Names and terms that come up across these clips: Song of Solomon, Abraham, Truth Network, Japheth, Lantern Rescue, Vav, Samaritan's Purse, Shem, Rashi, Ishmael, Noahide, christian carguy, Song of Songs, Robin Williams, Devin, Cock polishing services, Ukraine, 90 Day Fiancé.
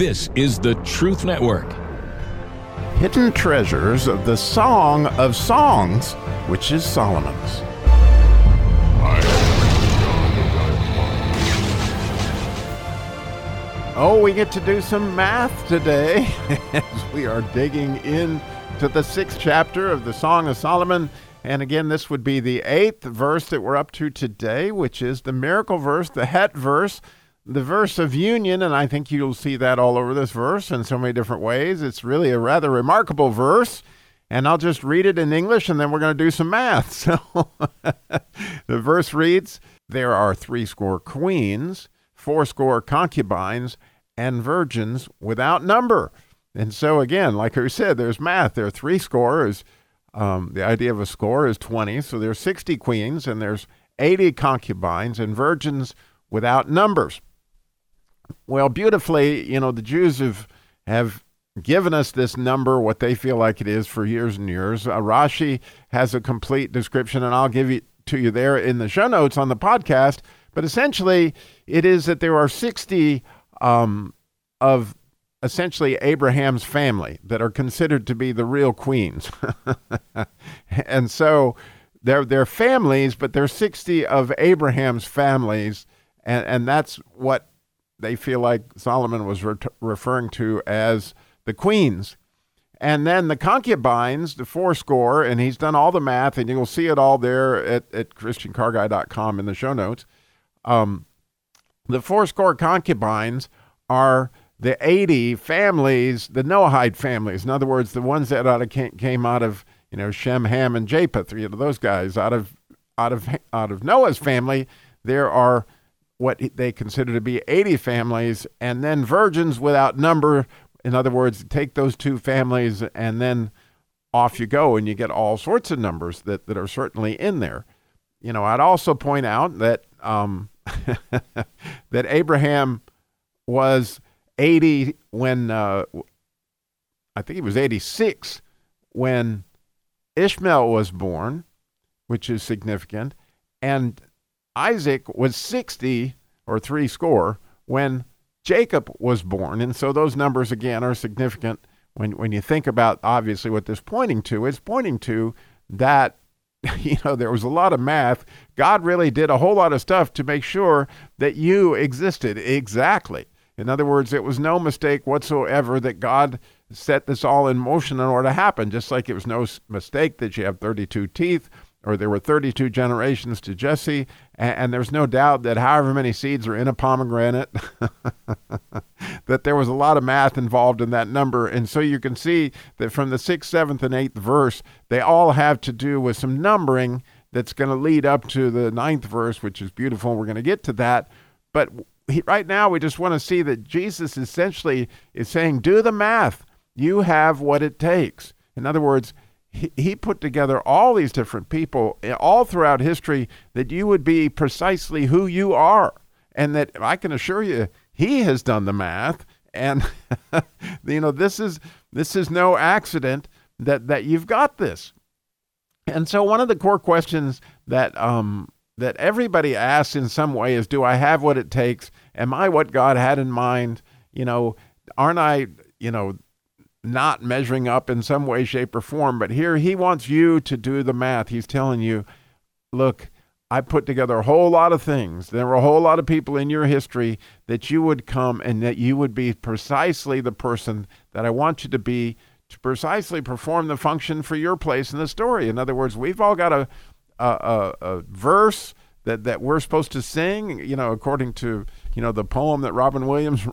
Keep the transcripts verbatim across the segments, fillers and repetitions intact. This is the Truth Network. Hidden treasures of the Song of Songs, which is Solomon's. Oh, we get to do some math today as we are digging into the sixth chapter of the Song of Solomon. And again, this would be the eighth verse that we're up to today, which is the miracle verse, the het verse, the verse of union. And I think you'll see that all over this verse in so many different ways. It's really a rather remarkable verse. And I'll just read it in English, and then we're going to do some math. So the verse reads, "There are threescore queens, fourscore concubines, and virgins without number." And so again, like I said, there's math. There are three scores. Um, the idea of a score is twenty. So there's sixty queens, and there's eighty concubines and virgins without numbers. Well, beautifully, you know, the Jews have, have given us this number, what they feel like it is, for years and years. Uh, Rashi has a complete description, and I'll give it to you there in the show notes on the podcast. But essentially, it is that there are sixty Um, of essentially Abraham's family that are considered to be the real queens. And so they're, they're families, but they're sixty of Abraham's families. And, and that's what they feel like Solomon was re- referring to as the queens. And then the concubines, the fourscore, and he's done all the math, and you'll see it all there at, at christian carguy dot com in the show notes. Um, The fourscore concubines are the eighty families, the Noahide families. In other words, the ones that out of came out of, you know, Shem, Ham, and Japheth. You know, those guys out of out of out of Noah's family. There are what they consider to be eighty families, and then virgins without number. In other words, take those two families, and then off you go, and you get all sorts of numbers that that are certainly in there. You know, I'd also point out that um, that Abraham was eighty when, uh, I think he was eighty-six when Ishmael was born, which is significant. And Isaac was sixty or three score when Jacob was born. And so those numbers, again, are significant when, when you think about, obviously, what this pointing to. It's pointing to that, you know, there was a lot of math. God really did a whole lot of stuff to make sure that you existed exactly. In other words, it was no mistake whatsoever that God set this all in motion in order to happen, just like it was no mistake that you have thirty-two teeth, or there were thirty-two generations to Jesse, and, and there's no doubt that however many seeds are in a pomegranate, that there was a lot of math involved in that number. And so you can see that from the sixth, seventh, and eighth verse, they all have to do with some numbering that's going to lead up to the ninth verse, which is beautiful. We're going to get to that. But he, right now, we just want to see that Jesus essentially is saying, do the math. You have what it takes. In other words, he put together all these different people all throughout history that you would be precisely who you are. And that I can assure you, he has done the math. And, you know, this is this is no accident that, that you've got this. And so one of the core questions that um, that everybody asks in some way is, do I have what it takes? Am I what God had in mind? You know, aren't I, you know, not measuring up in some way, shape, or form? But here he wants you to do the math. He's telling you, look, I put together a whole lot of things. There were a whole lot of people in your history that you would come and that you would be precisely the person that I want you to be to precisely perform the function for your place in the story. In other words, we've all got a a, a, a verse that, that we're supposed to sing, you know, according to, you know, the poem that Robin Williams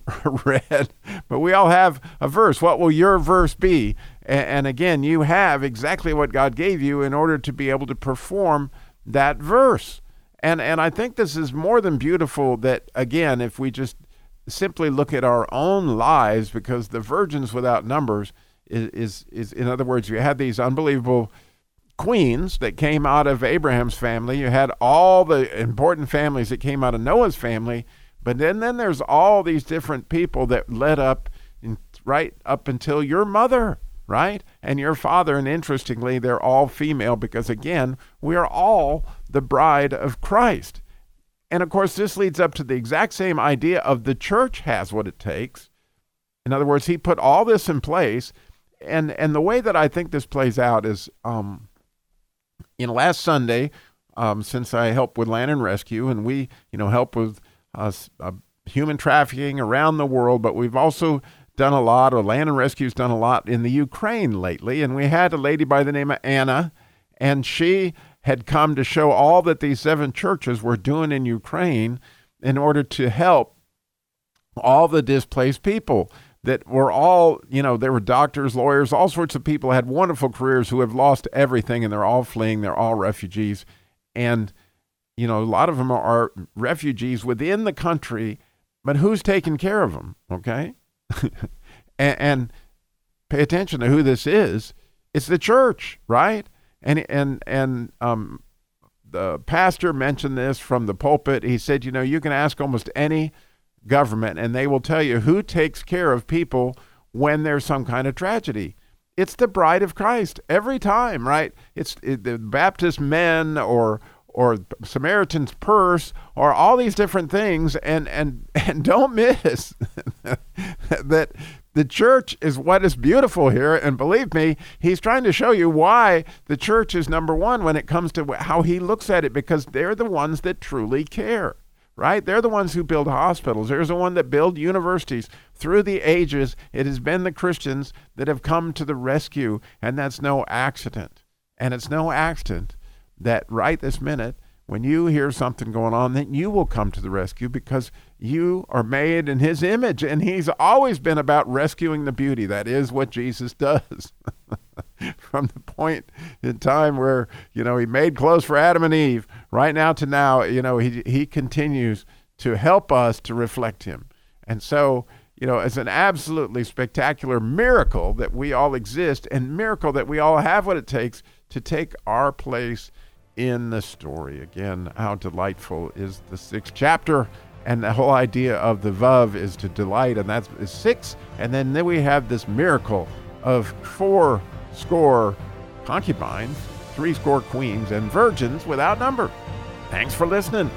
read. But we all have a verse. What will your verse be? And, and again, you have exactly what God gave you in order to be able to perform that verse. And and I think this is more than beautiful that, again, if we just simply look at our own lives, because the virgins without numbers is, is, is in other words, you had these unbelievable queens that came out of Abraham's family. You had all the important families that came out of Noah's family. But then, then there's all these different people that led up in, right up until your mother, right? And your father. And interestingly, they're all female because, again, we are all the bride of Christ. And, of course, this leads up to the exact same idea of the church has what it takes. In other words, he put all this in place. And and the way that I think this plays out is, um, you know, last Sunday, um, since I helped with Lantern Rescue, and we, you know, help with uh, uh, human trafficking around the world, but we've also done a lot, or Lantern Rescue's done a lot in the Ukraine lately. And we had a lady by the name of Anna, and she had come to show all that these seven churches were doing in Ukraine in order to help all the displaced people that were all, you know, there were doctors, lawyers, all sorts of people had wonderful careers who have lost everything, and they're all fleeing. They're all refugees. And, you know, a lot of them are refugees within the country, but who's taking care of them? Okay. and, and pay attention to who this is. It's the church, right? And, and, and, um, the pastor mentioned this from the pulpit. He said, you know, you can ask almost any government and they will tell you who takes care of people when there's some kind of tragedy. It's the bride of Christ every time, right? It's it, the Baptist men or or Samaritan's Purse or all these different things, and and and don't miss that the church is what is beautiful here. And believe me, he's trying to show you why the church is number one when it comes to how he looks at it, because they're the ones that truly care. Right? They're the ones who build hospitals. They're the ones that build universities. Through the ages, it has been the Christians that have come to the rescue, and that's no accident. And it's no accident that right this minute, when you hear something going on, that you will come to the rescue, because you are made in his image, and he's always been about rescuing the beauty. That is what Jesus does. From the point in time where, you know, he made clothes for Adam and Eve, right now to now, you know, he he continues to help us to reflect him. And so, you know, it's an absolutely spectacular miracle that we all exist, and miracle that we all have what it takes to take our place in the story. Again, how delightful is the sixth chapter. And the whole idea of the Vav is to delight, and that's six. And then, then we have this miracle of four score concubines, three score queens, and virgins without number. Thanks for listening.